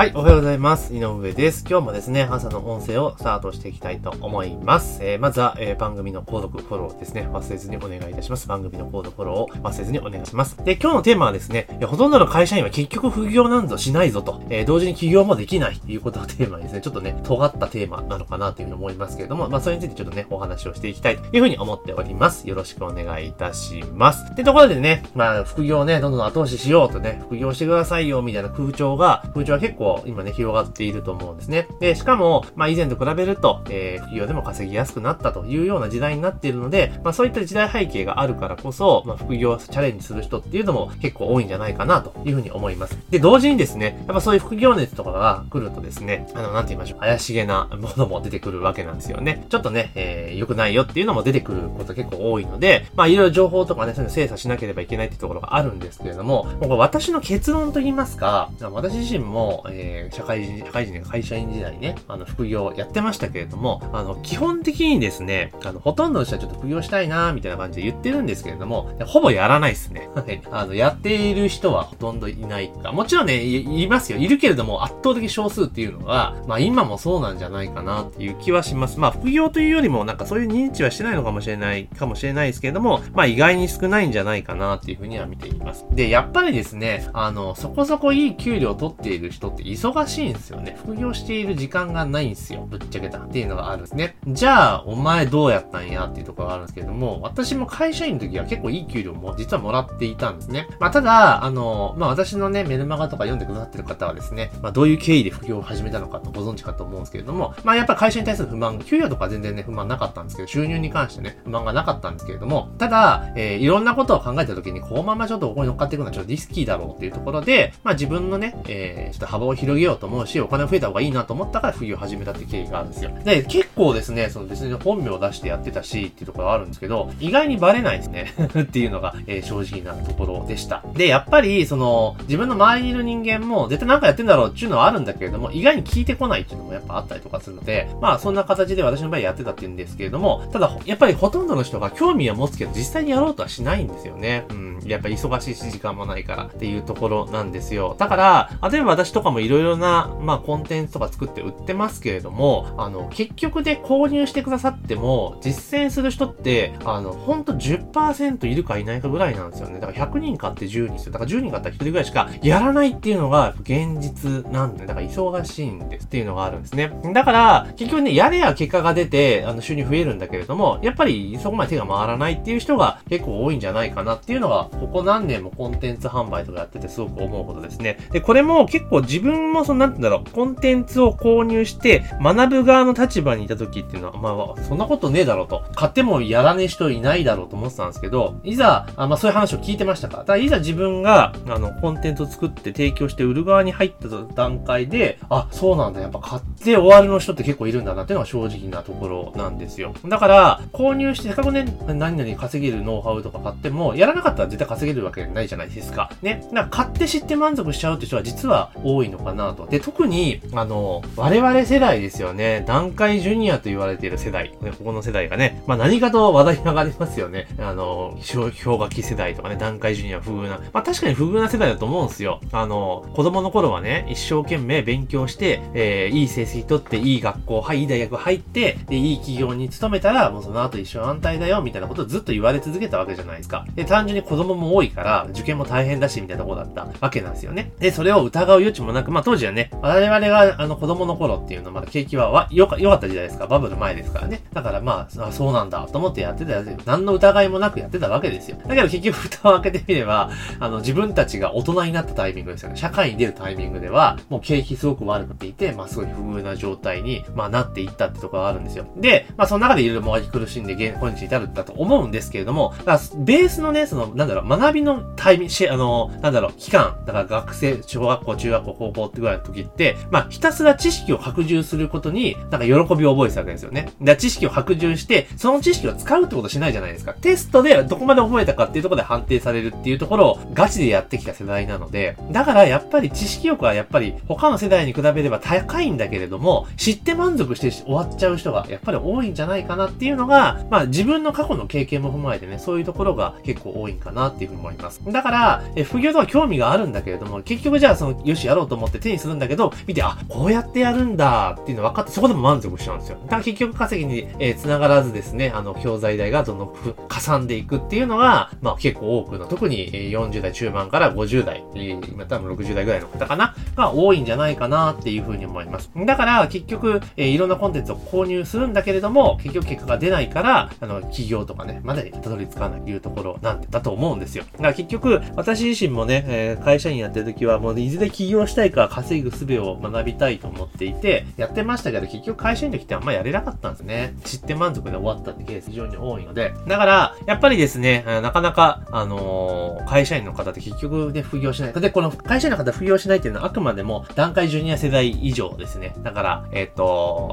はい、おはようございます。井上です。今日もですね、朝の音声をスタートしていきたいと思います。まずは、番組の購読、フォローですね。忘れずにお願いいたします。番組の購読、フォローを忘れずにお願いします。で、今日のテーマはですね、ほとんどの会社員は結局副業なんぞしないぞと、同時に起業もできないということをテーマにですね、ちょっとね、尖ったテーマなのかなというふうに思いますけれども、まあ、それについてちょっとね、お話をしていきたいというふうに思っております。よろしくお願いいたします。で、ところでね、まあ、副業をね、どんどん後押ししようとね、副業してくださいよ、みたいな風潮は結構今ね広がっていると思うんですね。で、しかもまあ以前と比べると、副業でも稼ぎやすくなったというような時代になっているので、まあそういった時代背景があるからこそ、まあ副業チャレンジする人っていうのも結構多いんじゃないかなというふうに思います。で、同時にですね、やっぱそういう副業熱とかが来るとですね、なんて言いましょう、怪しげなものも出てくるわけなんですよね。ちょっとね、良くないよっていうのも出てくること結構多いので、まあいろいろ情報とかね、そういうの精査しなければいけないっていうところがあるんですけれども、これ私の結論と言いますか、私自身も社会人、会社員時代ね、副業やってましたけれども、基本的にですね、ほとんどの人はちょっと副業したいなみたいな感じで言ってるんですけれども、ほぼやらないですね。やっている人はほとんどいないか。もちろんね、いますよ。いるけれども、圧倒的少数っていうのは、まあ今もそうなんじゃないかなっていう気はします。まあ副業というよりも、なんかそういう認知はしてないのかもしれないですけれども、まあ意外に少ないんじゃないかなっていうふうには見ています。で、やっぱりですね、そこそこいい給料を取っている人って忙しいんですよね。副業している時間がないんですよ。ぶっちゃけたっていうのがあるんですね。じゃあお前どうやったんやっていうところがあるんですけれども、私も会社員の時は結構いい給料も実はもらっていたんですね。まあただまあ私のねメルマガとか読んでくださってる方はですね、まあどういう経緯で副業を始めたのかとご存知かと思うんですけれども、まあやっぱ会社に対する不満、給料とか全然ね不満なかったんですけど、収入に関してね不満がなかったんですけれども、ただ、いろんなことを考えた時にこのままちょっとここに乗っかっていくのはちょっとリスキーだろうっていうところで、まあ自分のね、ちょっと幅を広げようと思うし、お金増えた方がいいなと思ったから副業を始めたって経緯があるんですよ。で、結構ですね、その別に本名を出してやってたしっていうところがあるんですけど、意外にバレないですねっていうのが、正直なところでした。で、やっぱりその自分の周りにいる人間も絶対なんかやってんだろうっていうのはあるんだけれども、意外に聞いてこないっていうのもやっぱあったりとかするので、まあそんな形で私の場合やってたっていうんですけれども、ただやっぱりほとんどの人が興味は持つけど実際にやろうとはしないんですよね。うん、やっぱり忙しいし時間もないからっていうところなんですよ。だから例えば私とかもいろいろな、まあ、コンテンツとか作って売ってますけれども、結局で購入してくださっても、実践する人って、ほんと 10% いるかいないかぐらいなんですよね。だから100人買って10人する。だから10人買ったら1人ぐらいしかやらないっていうのが現実なんで、だから忙しいんですっていうのがあるんですね。だから、結局ね、やれや結果が出て、収入増えるんだけれども、やっぱりそこまで手が回らないっていう人が結構多いんじゃないかなっていうのが、ここ何年もコンテンツ販売とかやっててすごく思うことですね。で、これも結構自分もコンテンツを購入して学ぶ側の立場にいた時っていうのは、まあそんなことねえだろうと、買ってもやらねえ人いないだろうと思ってたんですけど、いざまあそういう話を聞いてましたから、いざ自分がコンテンツを作って提供して売る側に入った段階で、あ、そうなんだ、やっぱ買って終わりの人って結構いるんだなっていうのが正直なところなんですよ。だから購入してせっかくね何々稼げるノウハウとか買ってもやらなかったら絶対稼げるわけないじゃないですかね。なんか買って知って満足しちゃうって人は実は多いのかなと。で、特に我々世代ですよね。団塊ジュニアと言われている世代、ここの世代がね、まあ何かと話題に上がりますよね。氷河期世代とかね、団塊ジュニア不遇な、まあ確かに不遇な世代だと思うんですよ。子供の頃はね、一生懸命勉強して、いい成績取っていい学校、はい、いい大学入って、でいい企業に勤めたらもうその後一生安泰だよみたいなことをずっと言われ続けたわけじゃないですか。で、単純に子供も多いから受験も大変だしみたいなことだったわけなんですよね。で、それを疑う余地もなく、まあ当時はね、我々が子供の頃っていうのはまだ景気は良かった時代ですから、バブル前ですからね。だからまあ、あ、そうなんだと思ってやってた、何の疑いもなくやってたわけですよ。だけど結局蓋を開けてみれば、自分たちが大人になったタイミングですよね。社会に出るタイミングではもう景気すごく悪くていて、まあすごい不遇な状態に、まあ、なっていったってところがあるんですよ。で、まあその中でいろいろもがき苦しんで現今日に至るんだと思うんですけれども、ベースのね、学びのタイミング、期間、だから学生、小学校、中学校、高校ってぐらいの時って、まあひたすら知識を拡充することになんか喜びを覚えてたわけですよね。で、知識を薄潤して、その知識を使うってことしないじゃないですか。テストでどこまで覚えたかっていうところで判定されるっていうところをガチでやってきた世代なので、だからやっぱり知識欲はやっぱり他の世代に比べれば高いんだけれども、知って満足して終わっちゃう人がやっぱり多いんじゃないかなっていうのが、まあ自分の過去の経験も踏まえてね、そういうところが結構多いんかなっていうふうに思います。だから、副業とか興味があるんだけれども、結局じゃあその、よしやろうと思って手にするんだけど、見て、あ、こうやってやるんだっていうの分かって、そこでも満足しちゃうんですよ。だから結局稼ぎに、繋がらずですね、教材代がどんどんかさんでいくっていうのが、まあ結構多くの、特に40代中盤から50代、また60代ぐらいの方かな、が多いんじゃないかなっていうふうに思います。だから結局、いろんなコンテンツを購入するんだけれども、結局結果が出ないから、起業とかね、まだにたどり着かないというところなんだと思うんですよ。だから結局、私自身もね、会社員やってる時は、もういずれ起業したいから稼ぐ術を学びたいと思っていて、やってましたけど、結局会社員の時ってあんまやれなかったんですね。知って満足で終わったってケース非常に多いので、だから、やっぱりですね、なかなか、会社員の方って結局ね、副業しない。で、この会社員の方副業しないっていうのはあくまでも、団塊ジュニア世代以上ですね。だから、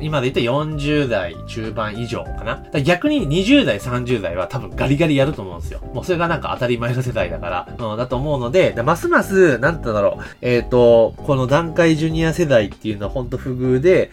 今で言って40代中盤以上かな。だから逆に20代、30代は多分ガリガリやると思うんですよ。もうそれがなんか当たり前の世代だから、だと思うので、ますます、なんて言うんだろう、この団塊ジュニア世代っていうのは本当不遇で、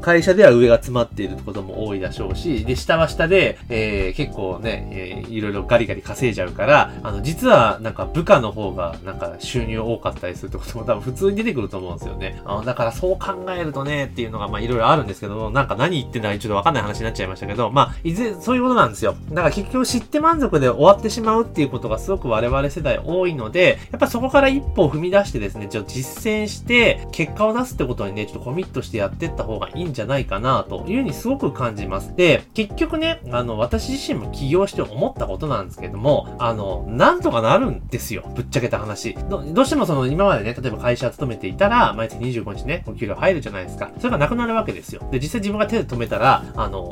会社では上が詰まっていることも多いでしょうし、で、下は下で、結構ね、いろいろガリガリ稼いじゃうから、実はなんか部下の方がなんか収入多かったりするってことも多分普通に出てくると思うんですよね。だからそう考えるとね、っていうのがまあいろいろあるんですけど、なんか何言ってんだかちょっとわかんない話になっちゃいましたけど、まあ、いずれそういうことなんですよ。だから結局知って満足で終わってしまうっていうことがすごく我々世代多いので、やっぱそこから一歩を踏み出してですね、ちょっと実践して結果を出すってことにね、ちょっとコミットしてやってった方がいいんじゃないかなというふうにすごく感じます。で、結局ね、私自身も起業して思ったことなんですけども、なんとかなるんですよ。ぶっちゃけた話。どうしてもその今までね、例えば会社勤めていたら、毎月25日ね、お給料入るじゃないですか。それがなくなるわけですよ。で、実際自分が手で止めたら、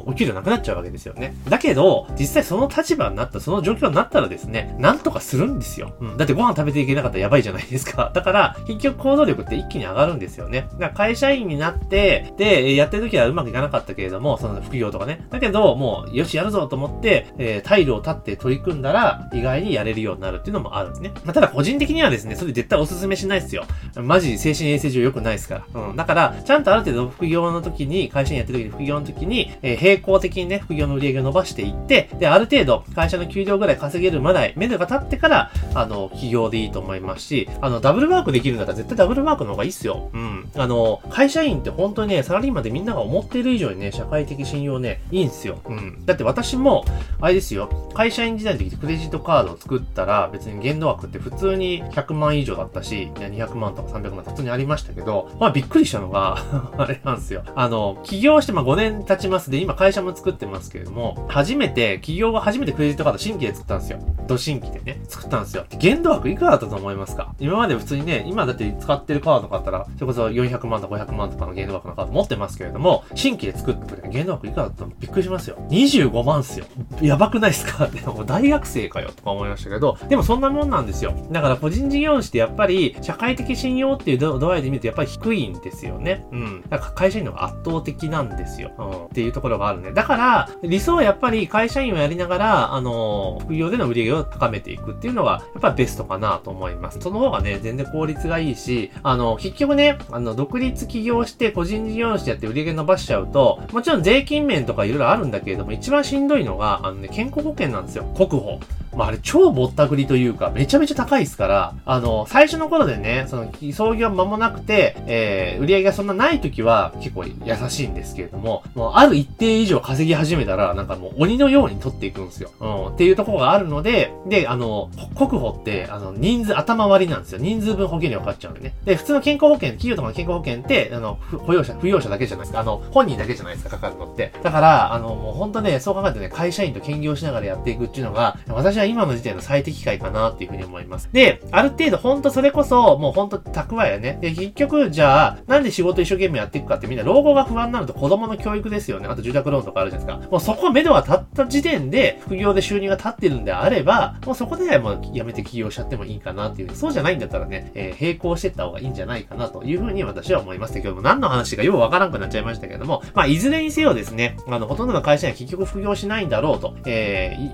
お給料なくなっちゃうわけですよね。だけど、実際その立場になった、その状況になったらですね、なんとかするんですよ。うん。だってご飯食べていけなかったらやばいじゃないですか。だから、結局行動力って一気に上がるんですよね。だから会社員になって、で、やってる時はうまくいかなかったけれども、その副業とかね。だけど、もう、よしやるぞと思って、タイルを立って取り組んだら、意外にやれるようになるっていうのもあるんですね。まあ、ただ個人的にはですね、それ絶対おすすめしないですよ。マジ精神衛生上良くないですから。うん。だから、ちゃんとある程度副業の時に、会社員やってる時に副業の時に、並行的にね、副業の売り上げを伸ばしていって、で、ある程度、会社の給料ぐらい稼げるまで、目処が立ってから、起業でいいと思いますし、ダブルワークできるんだったら絶対ダブルワークの方がいいっすよ。うん。会社員って本当にね、サラリーマンでみんなが思っている以上にね、社会的信用ね、いいんすよ。うん。だって私も、あれですよ、会社員時代の時にクレジットカードを作ったら、別に限度額って普通に100万以上だったし、200万とか300万とか普通にありましたけど、まあびっくりしたのが、あれなんですよ。起業してまあ5年経ちますで、今会社も作ってますけれども、起業が初めてクレジットカード新規で作ったんですよ。ド新規でね、作ったんですよ。限度額いくらだったと思いますか？今まで普通にね、今だって使ってるカード買ったら、それこそ400万とか500万とかの限度額のカード持ってますけれども、新規で作ってくれた限度額いくらだったのびっくりしますよ。25万っすよ。やばくないっすか？でも大学生かよとか思いましたけど、でもそんなもんなんですよ。だから個人事業主ってやっぱり社会的信用っていう度合いで見るとやっぱり低いんですよね。うん。だから会社員の方が圧倒的なんですよ。うん。っていうところがあるね。だから理想はやっぱり会社員をやりながら、副業での売り上げを高めていくっていうのがやっぱりベストかなと思います。その方がね、全然効率がいいし、結局ね、独立起業して個人事業主やって売り上げ伸ばしちゃうと、もちろん税金面とかいろいろあるんだけれども、一番しんどいのが、健康保険なんですよ。国保。まあ、あれ超ぼったくりというか、めちゃめちゃ高いですから、最初の頃でね、その、創業間もなくて、売り上げがそんなない時は結構優しいんですけれども、もうある一定以上稼ぎ始めたら、なんかもう鬼のように取っていくんですよ。うん、っていうところがあるので、で、国保って、人数、頭割りなんですよ。人数分保険料かかっちゃうんでね。で、普通の健康保険、企業とかの健康保険って、扶養者だけじゃないですか。本人だけじゃないですか、かかるのって。だから、もうほんとね、そう考えてね、会社員と兼業しながらやっていくっていうのが、私はは今の時点の最適解かなっていうふうに思います。で、ある程度ほんとそれこそもうほんと蓄えやね。で、結局じゃあなんで仕事一生懸命やっていくかってみんな老後が不安になると子供の教育ですよね。あと住宅ローンとかあるじゃないですか。もうそこ目処が立った時点で副業で収入が立ってるんであれば、もうそこでもうやめて起業しちゃってもいいかなっていう。そうじゃないんだったらね、並行してった方がいいんじゃないかなというふうに私は思います。今日も何の話かようわからんくなっちゃいましたけども、まあいずれにせよですね、ほとんどの会社には結局副業しないんだろうと、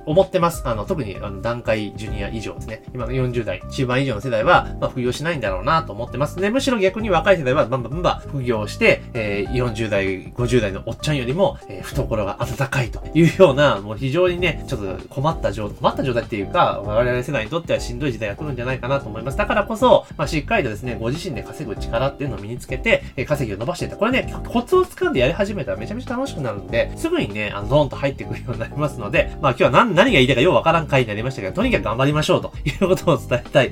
思ってます。特に団塊ジュニア以上ですね。今の40代中盤以上の世代は、まあ、副業しないんだろうなと思ってます。で、むしろ逆に若い世代はバンバン副業して、40代、50代のおっちゃんよりも、懐が温かいというような、もう非常にね、ちょっと困った状態っていうか、我々世代にとってはしんどい時代が来るんじゃないかなと思います。だからこそ、まあ、しっかりとですね、ご自身で稼ぐ力っていうのを身につけて、稼ぎを伸ばしていった。これね、コツを掴んでやり始めたらめちゃめちゃ楽しくなるんで、すぐにね、ドーンと入ってくるようになりますので、まあ今日は何が言いたいかようわからん回になりましたけど、とにかく頑張りましょうということを伝えた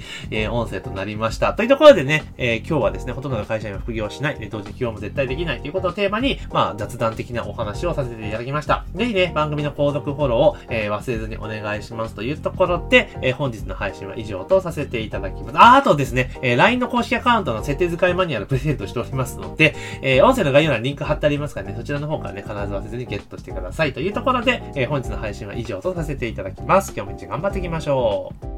い、音声となりました。というところでね、今日はですね、ほとんどの会社には副業をしない、同時に起業も絶対できないということをテーマに、まあ雑談的なお話をさせていただきました。ぜひね、番組の購読フォローを、忘れずにお願いしますというところで、本日の配信は以上とさせていただきます。あとですね、LINE の公式アカウントの設定使いマニュアルプレゼントしておりますので、音声の概要欄にリンク貼ってありますからね、そちらの方からね、必ず忘れずにゲットしてくださいというところで、本日の配信は以上とさせていただきます。今日も一日頑張っていきましょう。